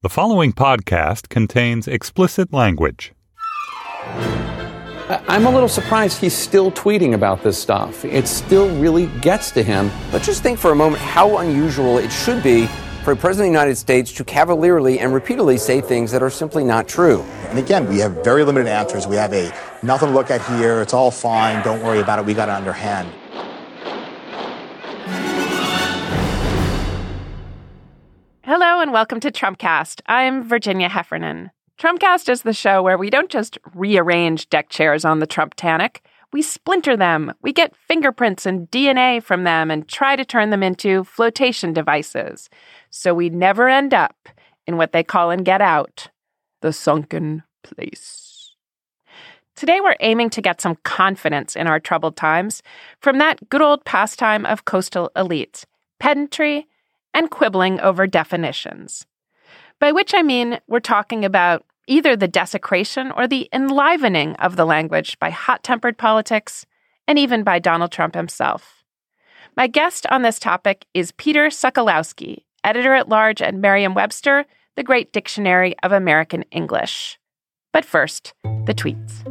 The following podcast contains explicit language. I'm a little surprised he's still tweeting about this stuff. It still really gets to him. But just think for a moment how unusual it should be for a president of the United States to cavalierly and repeatedly say things that are simply not true. And again, we have very limited answers. We have a nothing to look at here. It's all fine. Don't worry about it. We got it underhand. Hello and welcome to Trumpcast. I'm Virginia Heffernan. Trumpcast is the show where we don't just rearrange deck chairs on the Trumptanic. We splinter them. We get fingerprints and DNA from them and try to turn them into flotation devices. So we never end up in what they call in Get Out, the sunken place. Today we're aiming to get some confidence in our troubled times from that good old pastime of coastal elites, pedantry, and quibbling over definitions. By which I mean we're talking about either the desecration or the enlivening of the language by hot-tempered politics and even by Donald Trump himself. My guest on this topic is Peter Sokolowski, editor-at-large at Merriam-Webster, the great dictionary of American English. But first, the tweets.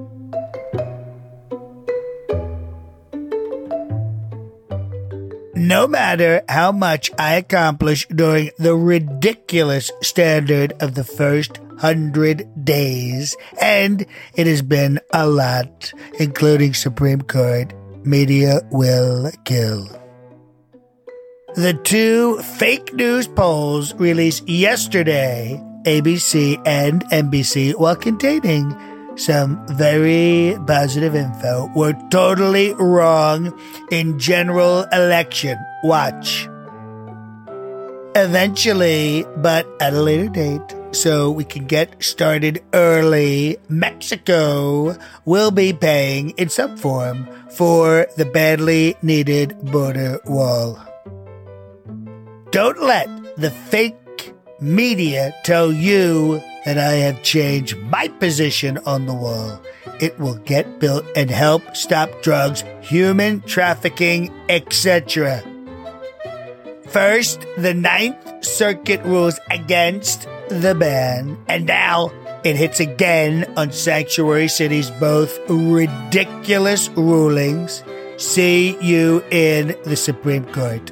No matter how much I accomplish during the ridiculous standard of the first 100 days, and it has been a lot, including Supreme Court, media will kill. The two fake news polls released yesterday, ABC and NBC, while containing some very positive info, were totally wrong in general election. Watch. Eventually, but at a later date, so we can get started early, Mexico will be paying in some form for the badly needed border wall. Don't let the fake media tell you that I have changed my position on the wall. It will get built and help stop drugs, human trafficking, etc. First, the Ninth Circuit rules against the ban, and now it hits again on sanctuary cities. Both ridiculous rulings. See you in the Supreme Court.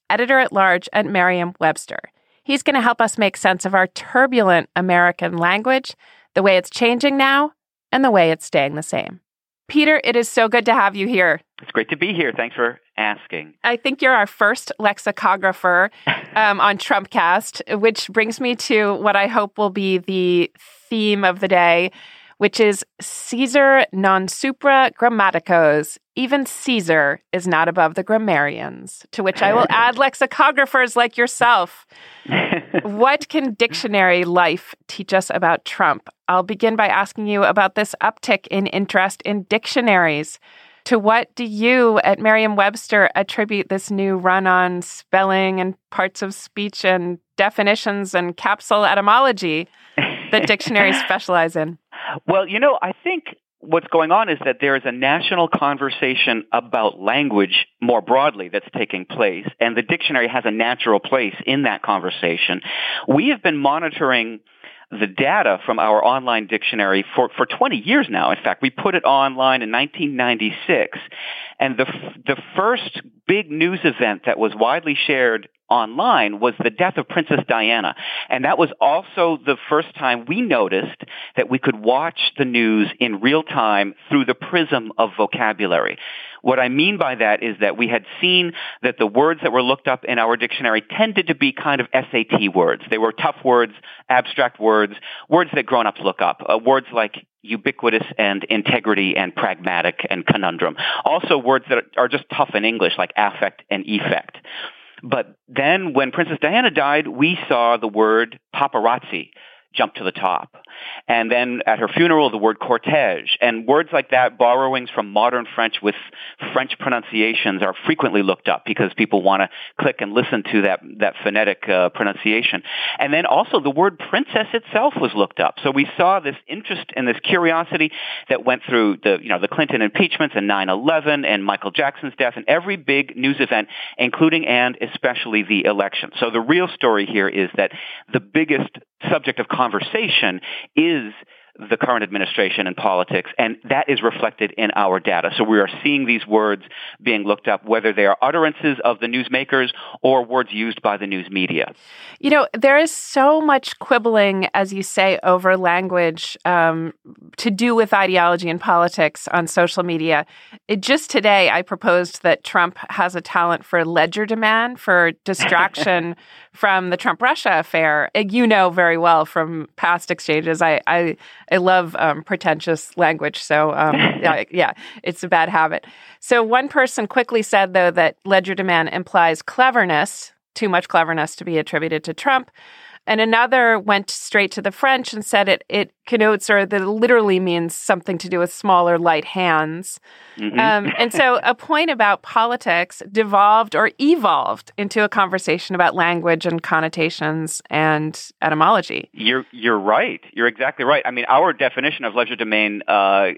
editor-at-large at Merriam-Webster. He's going to help us make sense of our turbulent American language, the way it's changing now, and the way it's staying the same. Peter, it is so good to have you here. It's great to be here. Thanks for asking. I think you're our first lexicographer on Trumpcast, which brings me to what I hope will be the theme of the day, which is Caesar non supra grammaticos. Even Caesar is not above the grammarians, to which I will add lexicographers like yourself. What can dictionary life teach us about Trump? I'll begin by asking you about this uptick in interest in dictionaries. To what do you at Merriam-Webster attribute this new run on spelling and parts of speech and definitions and capsule etymology that dictionaries specialize in? Well, I think what's going on is that there is a national conversation about language more broadly that's taking place, and the dictionary has a natural place in that conversation. We have been monitoring the data from our online dictionary for 20 years now. In fact, we put it online in 1996, and the first big news event that was widely shared online was the death of Princess Diana, and that was also the first time we noticed that we could watch the news in real time through the prism of vocabulary. What I mean by that is that we had seen that the words that were looked up in our dictionary tended to be kind of SAT words. They were tough words, abstract words, words that grown-ups look up, words like ubiquitous and integrity and pragmatic and conundrum. Also words that are just tough in English, like affect and effect. But then when Princess Diana died, we saw the word paparazzi jump to the top. And then at her funeral, the word cortege. And words like that, borrowings from modern French with French pronunciations, are frequently looked up because people want to click and listen to that phonetic pronunciation. And then also the word princess itself was looked up. So we saw this interest and this curiosity that went through the Clinton impeachments and 9/11 and Michael Jackson's death and every big news event, including and especially the election. So the real story here is that the biggest subject of conversation is the current administration and politics, and that is reflected in our data. So we are seeing these words being looked up, whether they are utterances of the newsmakers or words used by the news media. There is so much quibbling, as you say, over language to do with ideology and politics on social media. Just today, I proposed that Trump has a talent for legerdemain, for distraction from the Trump-Russia affair. You know very well from past exchanges, I love pretentious language, so it's a bad habit. So one person quickly said, though, that legerdemain implies cleverness, too much cleverness to be attributed to Trump. And another went straight to the French and said it connotes, or that it literally means something to do with smaller, light hands. Mm-hmm. And so a point about politics devolved or evolved into a conversation about language and connotations and etymology. You're right. You're exactly right. I mean, our definition of legerdemain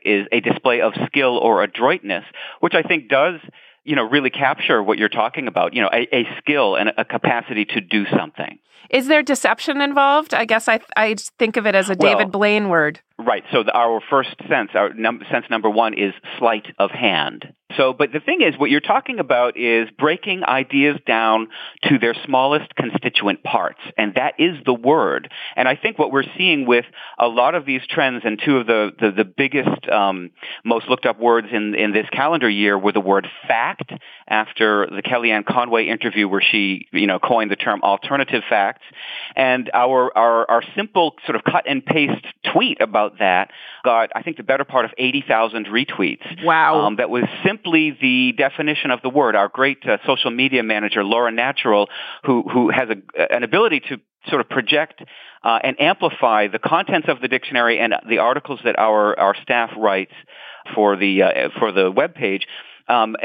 is a display of skill or adroitness, which I think does really capture what you're talking about, a skill and a capacity to do something. Is there deception involved? I guess I think of it as a David Blaine word. Right. So our first sense, sense number one is sleight of hand. So, but the thing is, what you're talking about is breaking ideas down to their smallest constituent parts, and that is the word. And I think what we're seeing with a lot of these trends, and two of the biggest, most looked up words in this calendar year were the word fact, after the Kellyanne Conway interview where she, coined the term alternative facts, and our simple sort of cut and paste tweet about that got, I think, the better part of 80,000 retweets. Wow. That was simply the definition of the word. Our great social media manager, Laura Natural, who has an ability to sort of project and amplify the contents of the dictionary and the articles that our staff writes for the webpage. And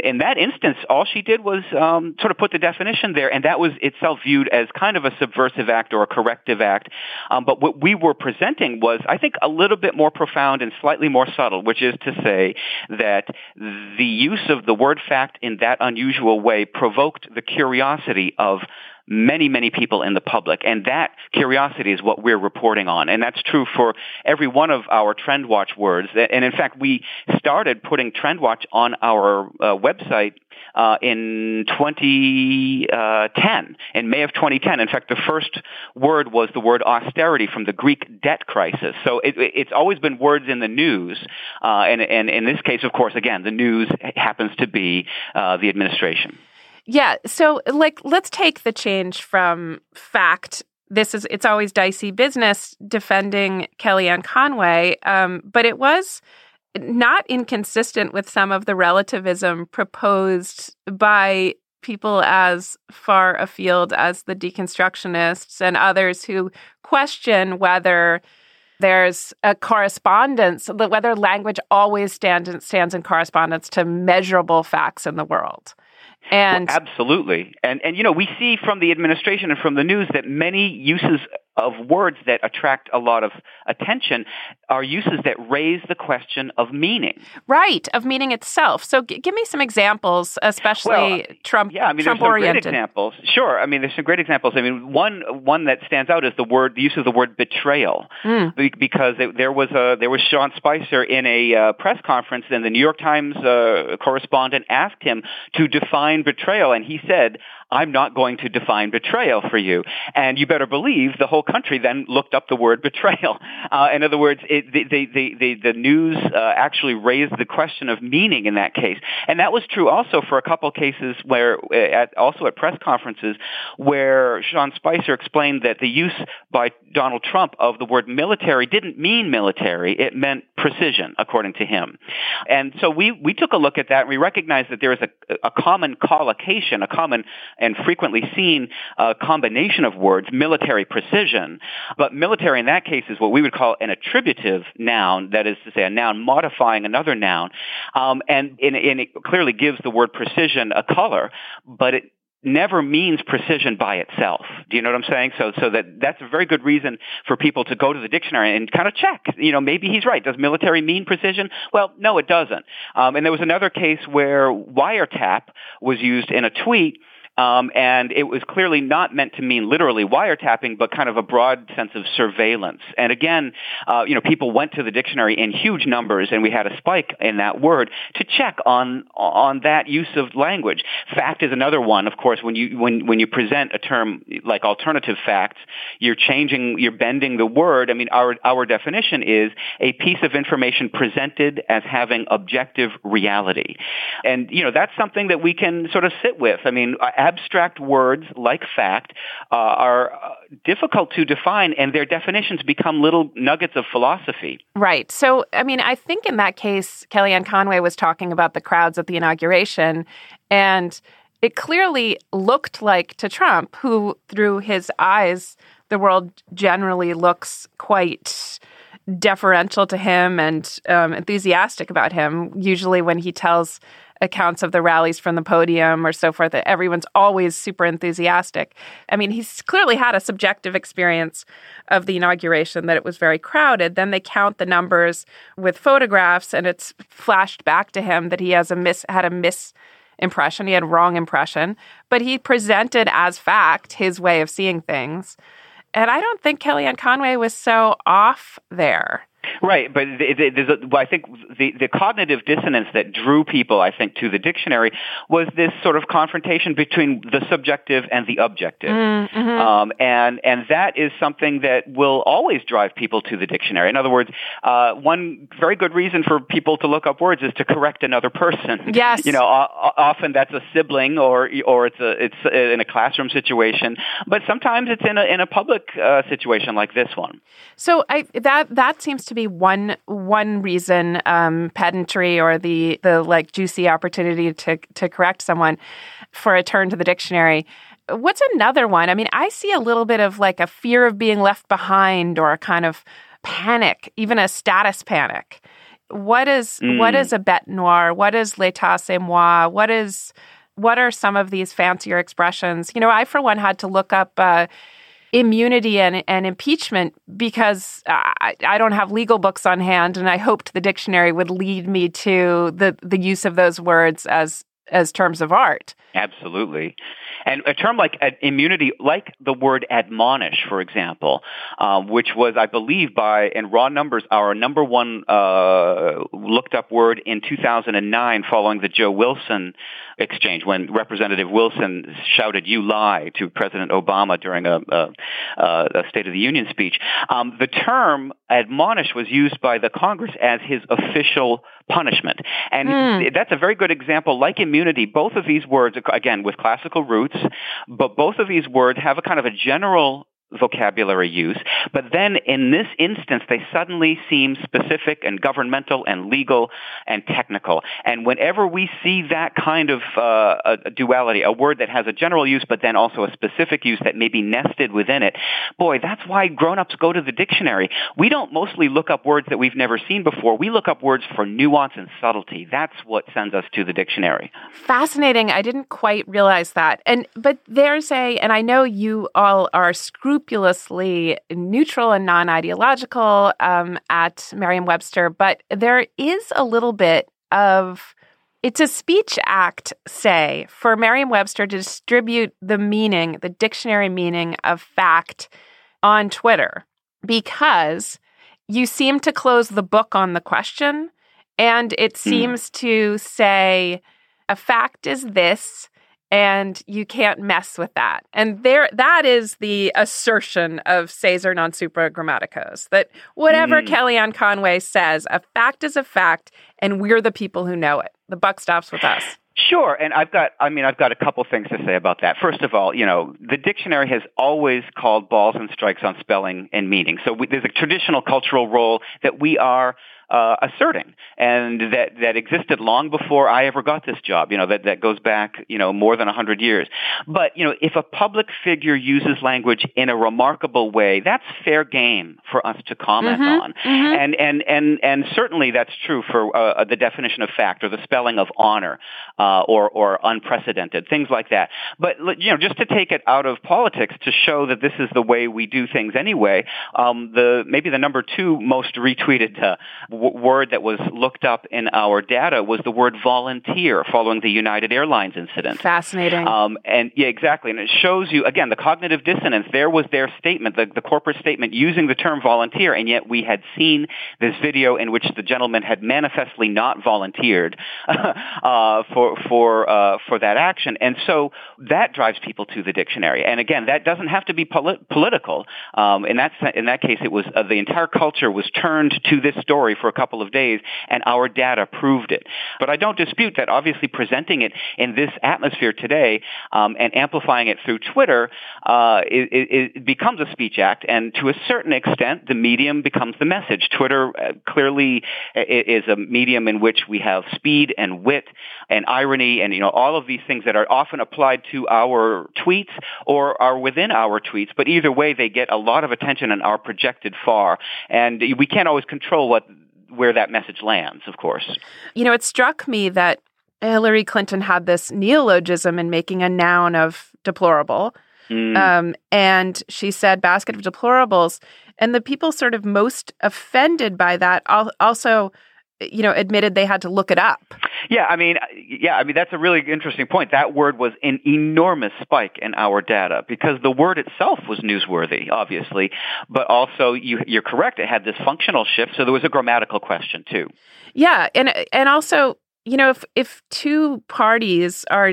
in that instance, all she did was sort of put the definition there, and that was itself viewed as kind of a subversive act or a corrective act. But what we were presenting was, I think, a little bit more profound and slightly more subtle, which is to say that the use of the word fact in that unusual way provoked the curiosity of many, many people in the public. And that curiosity is what we're reporting on. And that's true for every one of our Trendwatch words. And in fact, we started putting Trendwatch on our website in 2010, in May of 2010. In fact, the first word was the word austerity from the Greek debt crisis. So it's always been words in the news. And in this case, of course, again, the news happens to be the administration. Yeah. So, let's take the change from fact it's always dicey business defending Kellyanne Conway, but it was not inconsistent with some of the relativism proposed by people as far afield as the deconstructionists and others who question whether there's a correspondence, whether language always stands in correspondence to measurable facts in the world. And well, absolutely. And you know, we see from the administration and from the news that many uses of words that attract a lot of attention are uses that raise the question of meaning. Right, of meaning itself. So give me some examples, especially Trump-oriented. Yeah, I mean, there's some great examples. Sure, I mean, there's some great examples. I mean, one that stands out is the use of the word betrayal, because there was Sean Spicer in a press conference, and the New York Times correspondent asked him to define betrayal, and he said, "I'm not going to define betrayal for you." And you better believe the whole country then looked up the word betrayal. In other words, the news actually raised the question of meaning in that case. And that was true also for a couple cases where, also at press conferences, where Sean Spicer explained that the use by Donald Trump of the word military didn't mean military, it meant precision, according to him. And so we took a look at that, and we recognized that there is a common collocation, a common and frequently seen combination of words, military precision. But military in that case is what we would call an attributive noun, that is to say a noun modifying another noun. And it clearly gives the word precision a color, but it never means precision by itself. Do you know what I'm saying? So that's a very good reason for people to go to the dictionary and kind of check, you know, maybe he's right. Does military mean precision? Well, no, it doesn't. And there was another case where wiretap was used in a tweet. And it was clearly not meant to mean literally wiretapping, but kind of a broad sense of surveillance. And again, you know, people went to the dictionary in huge numbers, and we had a spike in that word to check on that use of language. Fact is another one, of course. When you present a term like alternative facts, you're bending the word. I mean, our definition is a piece of information presented as having objective reality, and you know that's something that we can sort of sit with. I mean, abstract words like fact are difficult to define, and their definitions become little nuggets of philosophy. Right. So, I mean, I think in that case, Kellyanne Conway was talking about the crowds at the inauguration, and it clearly looked like to Trump, who through his eyes, the world generally looks quite deferential to him and enthusiastic about him, usually when he tells accounts of the rallies from the podium or so forth, that everyone's always super enthusiastic. I mean, he's clearly had a subjective experience of the inauguration that it was very crowded. Then they count the numbers with photographs, and it's flashed back to him that he has had a misimpression. He had a wrong impression, but he presented as fact his way of seeing things. And I don't think Kellyanne Conway was so off there. Right, but I think the cognitive dissonance that drew people, I think, to the dictionary was this sort of confrontation between the subjective and the objective. Mm-hmm. And that is something that will always drive people to the dictionary. In other words, one very good reason for people to look up words is to correct another person. Yes. You know, often that's a sibling or it's in a classroom situation, but sometimes it's in a public situation like this one. So that seems to be one reason, pedantry or the like juicy opportunity to correct someone for a turn to the dictionary. What's another one? I mean, I see a little bit of like a fear of being left behind or a kind of panic, even a status panic. What is a bête noire? What is l'état c'est moi? What are some of these fancier expressions? You know, I for one had to look up immunity and impeachment because I don't have legal books on hand, and I hoped the dictionary would lead me to the use of those words as terms of art. Absolutely. And a term like immunity, like the word admonish, for example, which was, I believe, in raw numbers, our number one looked-up word in 2009 following the Joe Wilson exchange, when Representative Wilson shouted, "You lie," to President Obama during a State of the Union speech. The term admonish was used by the Congress as his official punishment. And that's a very good example. Like immunity, both of these words, again, with classical roots, but both of these words have a kind of a general vocabulary use. But then in this instance, they suddenly seem specific and governmental and legal and technical. And whenever we see that kind of a duality, a word that has a general use but then also a specific use that may be nested within it, boy, that's why grown-ups go to the dictionary. We don't mostly look up words that we've never seen before. We look up words for nuance and subtlety. That's what sends us to the dictionary. Fascinating. I didn't quite realize that. But there's and I know you all are scrupulously neutral and non-ideological at Merriam-Webster, but there is a little bit of, it's a speech act, say, for Merriam-Webster to distribute the meaning, the dictionary meaning of fact on Twitter, because you seem to close the book on the question, and it seems to say, a fact is this, and you can't mess with that. And that is the assertion of Caesar non supra grammaticos, that whatever Kellyanne Conway says, a fact is a fact, and we're the people who know it. The buck stops with us. Sure. And I've got a couple things to say about that. First of all, you know, the dictionary has always called balls and strikes on spelling and meaning. So there's a traditional cultural role that we are asserting, and that existed long before I ever got this job. You know, that goes back, you know, more than 100 years. But, you know, if a public figure uses language in a remarkable way, that's fair game for us to comment on. And certainly that's true for the definition of fact or the spelling of honor or unprecedented, things like that. But, you know, just to take it out of politics to show that this is the way we do things anyway, maybe the number two most retweeted word that was looked up in our data was the word volunteer following the United Airlines incident. Fascinating. And yeah, exactly. And it shows you, again, the cognitive dissonance. There was their statement, the corporate statement using the term volunteer, and yet we had seen this video in which the gentleman had manifestly not volunteered for that action. And so that drives people to the dictionary. And again, that doesn't have to be political. In that case, it was the entire culture was turned to this story for a couple of days, and our data proved it. But I don't dispute that obviously presenting it in this atmosphere today and amplifying it through Twitter it becomes a speech act, and to a certain extent, the medium becomes the message. Twitter clearly is a medium in which we have speed and wit and irony and, you know, all of these things that are often applied to our tweets or are within our tweets, but either way, they get a lot of attention and are projected far, and we can't always control where that message lands, of course. You know, it struck me that Hillary Clinton had this neologism in making a noun of deplorable. And she said basket of deplorables. And the people sort of most offended by that also, you know, admitted they had to look it up. Yeah, I mean, that's a really interesting point. That word was an enormous spike in our data because the word itself was newsworthy, obviously, but also you're correct, it had this functional shift, so there was a grammatical question too. Yeah, and also, you know, if two parties are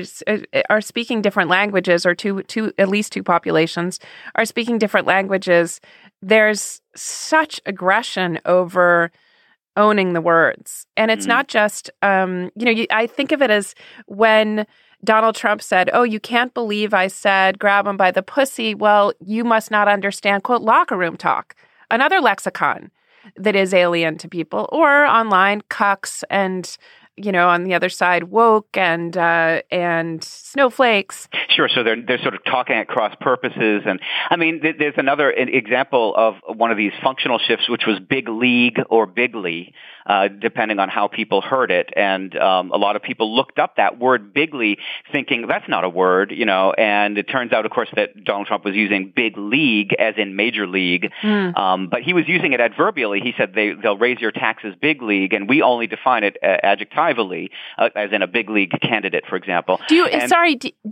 speaking different languages, or two at least two populations are speaking different languages, there's such aggression over owning the words. And it's not just, you know, I think of it as when Donald Trump said, "Oh, you can't believe I said grab him by the pussy." Well, you must not understand, quote, locker room talk, another lexicon that is alien to people, or online cucks and, you know, on the other side, woke and snowflakes. Sure. So they're sort of talking at cross purposes. And I mean, there's another example of one of these functional shifts, which was big league or bigly, depending on how people heard it. And a lot of people looked up that word bigly thinking that's not a word, you know, and it turns out, of course, that Donald Trump was using big league as in major league. But he was using it adverbially. He said they'll raise your taxes big league, and we only define it adjectively. As in a big league candidate, for example. Do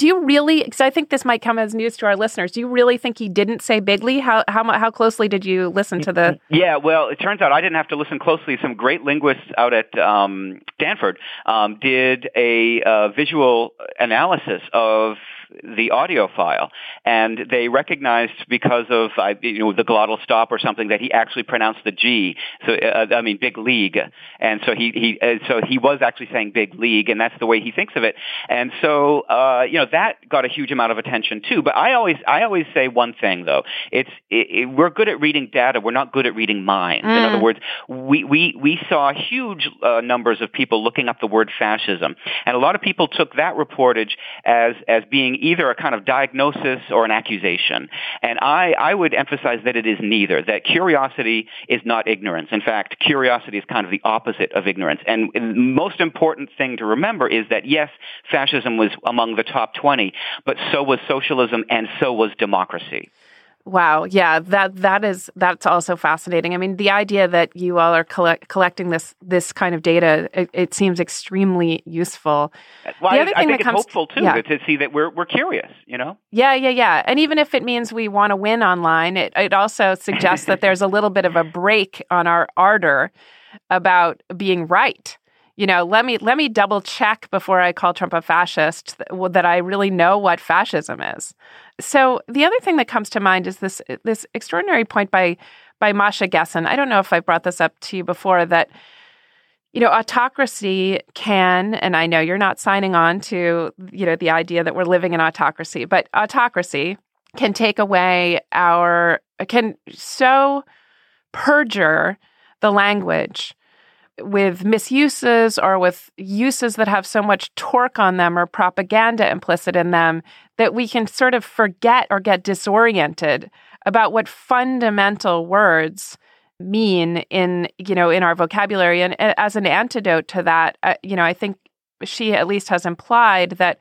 you really, because I think this might come as news to our listeners, do you really think he didn't say bigly? How closely did you listen to the... Yeah, well, it turns out I didn't have to listen closely. Some great linguists out at Stanford did a visual analysis of the audio file, and they recognized because of the glottal stop or something that he actually pronounced the G. So big league, and so he was actually saying big league, and that's the way he thinks of it. And so that got a huge amount of attention too. But I always say one thing though: we're good at reading data, we're not good at reading minds. In other words, we saw huge numbers of people looking up the word fascism, and a lot of people took that reportage as being either a kind of diagnosis or an accusation. And I would emphasize that it is neither, that curiosity is not ignorance. In fact, curiosity is kind of the opposite of ignorance. And the most important thing to remember is that, yes, fascism was among the top 20, but so was socialism and so was democracy. Wow. Yeah, that's also fascinating. I mean, the idea that you all are collecting this kind of data, it seems extremely useful. Well, I think it's hopeful, too, to see that we're curious, you know? Yeah. And even if it means we want to win online, it also suggests that there's a little bit of a break on our ardor about being right. You know, let me double check before I call Trump a fascist that I really know what fascism is. So the other thing that comes to mind is this extraordinary point by Masha Gessen. I don't know if I brought this up to you before, that, you know, autocracy can, and I know you're not signing on to, you know, the idea that we're living in autocracy, but autocracy can take away can so perjure the language with misuses or with uses that have so much torque on them or propaganda implicit in them that we can sort of forget or get disoriented about what fundamental words mean in our vocabulary. And as an antidote to that, I think she at least has implied that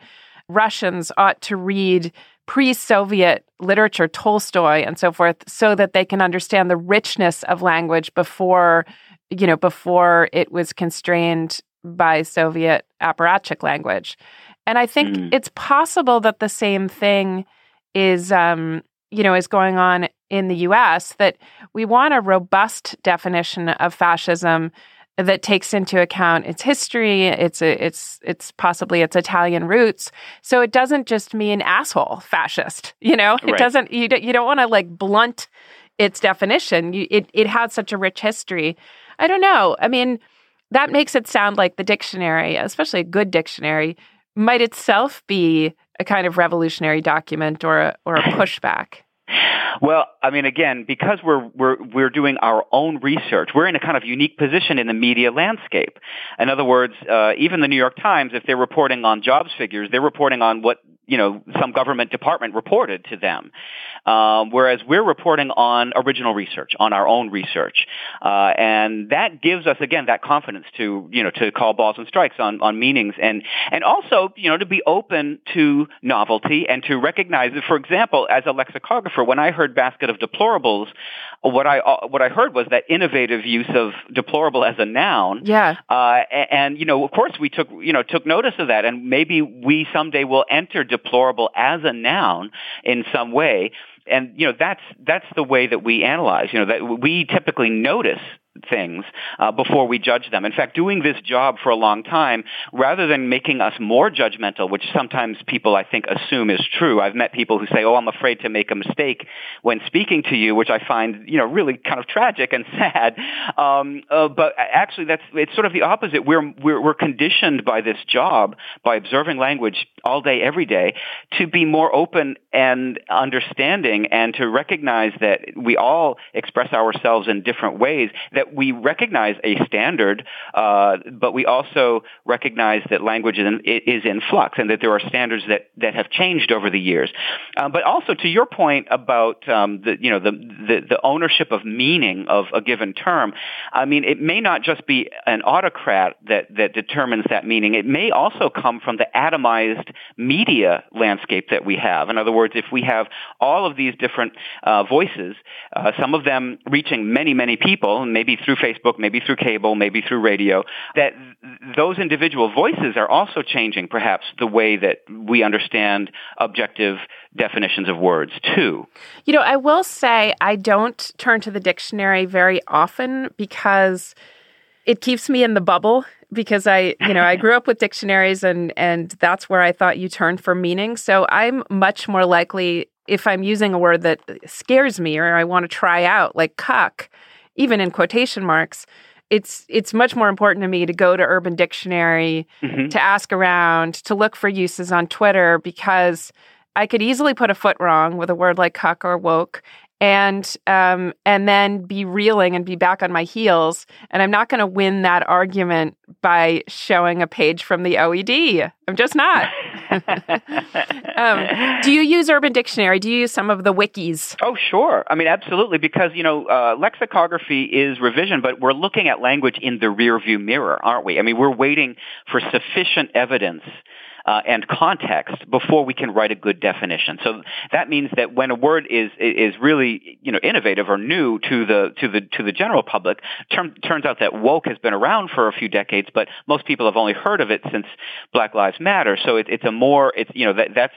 Russians ought to read pre-Soviet literature, Tolstoy and so forth, so that they can understand the richness of language before it was constrained by Soviet apparatchik language. And I think it's possible that the same thing is going on in the U.S., that we want a robust definition of fascism that takes into account its history, it's possibly its Italian roots. So it doesn't just mean asshole fascist, you know? Right. It doesn't, you don't want to like blunt its definition. It had such a rich history. I don't know. I mean, that makes it sound like the dictionary, especially a good dictionary, might itself be a kind of revolutionary document or a pushback. Well, I mean, again, because we're doing our own research, we're in a kind of unique position in the media landscape. In other words, even the New York Times, if they're reporting on jobs figures, they're reporting on what some government department reported to them, whereas we're reporting on original research, on our own research, and that gives us again that confidence to call balls and strikes on meanings and also to be open to novelty and to recognize that, for example, as a lexicographer, when I heard basket of deplorables, what I heard was that innovative use of deplorable as a noun. Yeah. Of course we took notice of that, and maybe we someday will enter deplorable as a noun in some way. And, that's the way that we analyze, that we typically notice things before we judge them. In fact, doing this job for a long time, rather than making us more judgmental, which sometimes people, I think, assume is true. I've met people who say, oh, I'm afraid to make a mistake when speaking to you, which I find, really kind of tragic and sad. But actually, it's sort of the opposite. We're conditioned by this job, by observing language all day, every day, to be more open and understanding and to recognize that we all express ourselves in different ways, that we recognize a standard, but we also recognize that language is in flux and that there are standards that have changed over the years. But also to your point about the ownership of meaning of a given term, I mean, it may not just be an autocrat that determines that meaning. It may also come from the atomized media landscape that we have. In other words, if we have all of these different voices, some of them reaching many, many people, maybe through Facebook, maybe through cable, maybe through radio, that those individual voices are also changing perhaps the way that we understand objective definitions of words too. I will say I don't turn to the dictionary very often because It keeps me in the bubble because I grew up with dictionaries and that's where I thought you turned for meaning. So I'm much more likely, if I'm using a word that scares me or I want to try out, like cuck, even in quotation marks, it's much more important to me to go to Urban Dictionary, mm-hmm. to ask around, to look for uses on Twitter, because I could easily put a foot wrong with a word like cuck or woke and then be reeling and be back on my heels. And I'm not going to win that argument by showing a page from the OED. I'm just not. Do you use Urban Dictionary? Do you use some of the wikis? Oh, sure. I mean, absolutely, because, lexicography is revision, but we're looking at language in the rearview mirror, aren't we? I mean, we're waiting for sufficient evidence and context before we can write a good definition. So that means that when a word is really innovative or new to the general public, turns out that woke has been around for a few decades, but most people have only heard of it since Black Lives Matter. So that's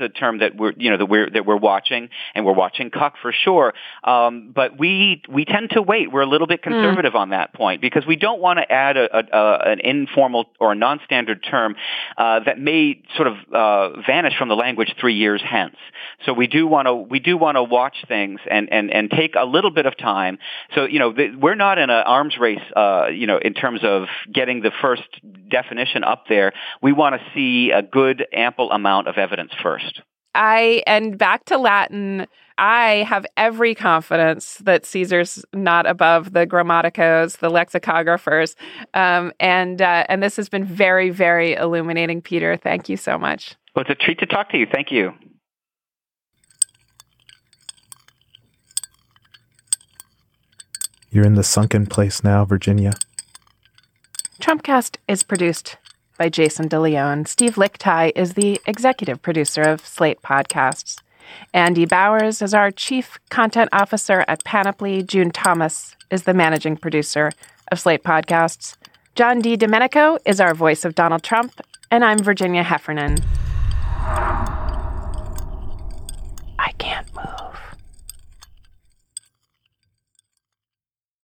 a term that we're watching, and we're watching cuck for sure. But we tend to wait. We're a little bit conservative on that point because we don't want to add an informal or a non-standard term that may sort of vanish from the language 3 years hence. So we do want to watch things and take a little bit of time. So we're not in an arms race. In terms of getting the first definition up there, we want to see a good ample amount of evidence first. And back to Latin, I have every confidence that Caesar's not above the grammaticos, the lexicographers. And this has been very, very illuminating, Peter. Thank you so much. Well, it's a treat to talk to you. Thank you. You're in the sunken place now, Virginia. Trumpcast is produced by Jason DeLeon. Steve Lichtai is the executive producer of Slate Podcasts. Andy Bowers is our chief content officer at Panoply. June Thomas is the managing producer of Slate Podcasts. John D. Domenico is our voice of Donald Trump, and I'm Virginia Heffernan.